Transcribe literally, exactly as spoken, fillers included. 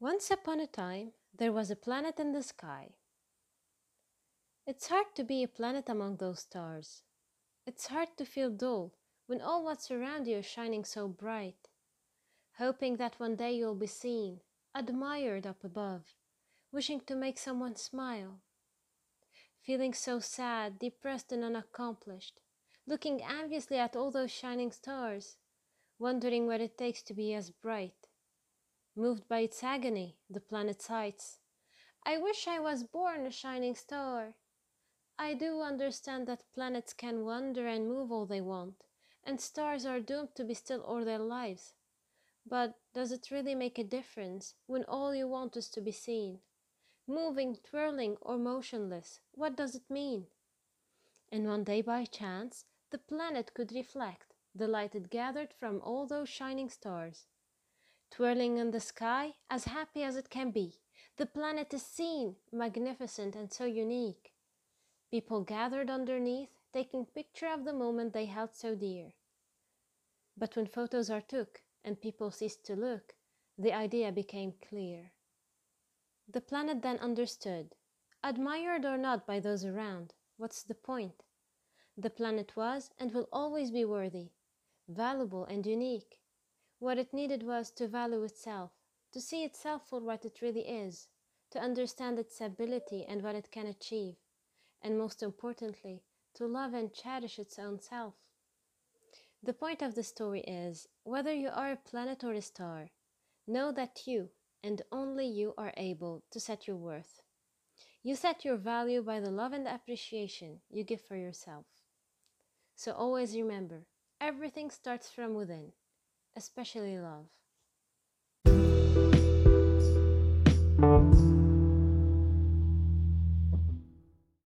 Once upon a time, there was a planet in the sky. It's hard to be a planet among those stars. It's hard to feel dull when all what's around you is shining so bright, hoping that one day you'll be seen, admired up above, wishing to make someone smile. Feeling so sad, depressed, and unaccomplished, looking enviously at all those shining stars, wondering what it takes to be as bright. Moved by its agony, the planet's heights. I wish I was born a shining star. I do understand that planets can wander and move all they want, and stars are doomed to be still all their lives. But does it really make a difference when all you want is to be seen? Moving, twirling, or motionless, what does it mean? And one day by chance, the planet could reflect the light it gathered from all those shining stars. Twirling in the sky, as happy as it can be, the planet is seen, magnificent and so unique. People gathered underneath, taking picture of the moment they held so dear. But when photos are took and people ceased to look, the idea became clear. The planet then understood, admired or not by those around, what's the point? The planet was and will always be worthy, valuable and unique. What it needed was to value itself, to see itself for what it really is, to understand its ability and what it can achieve, and most importantly, to love and cherish its own self. The point of the story is, whether you are a planet or a star, know that you, and only you are able to set your worth. You set your value by the love and appreciation you give for yourself. So always remember, everything starts from within, especially love.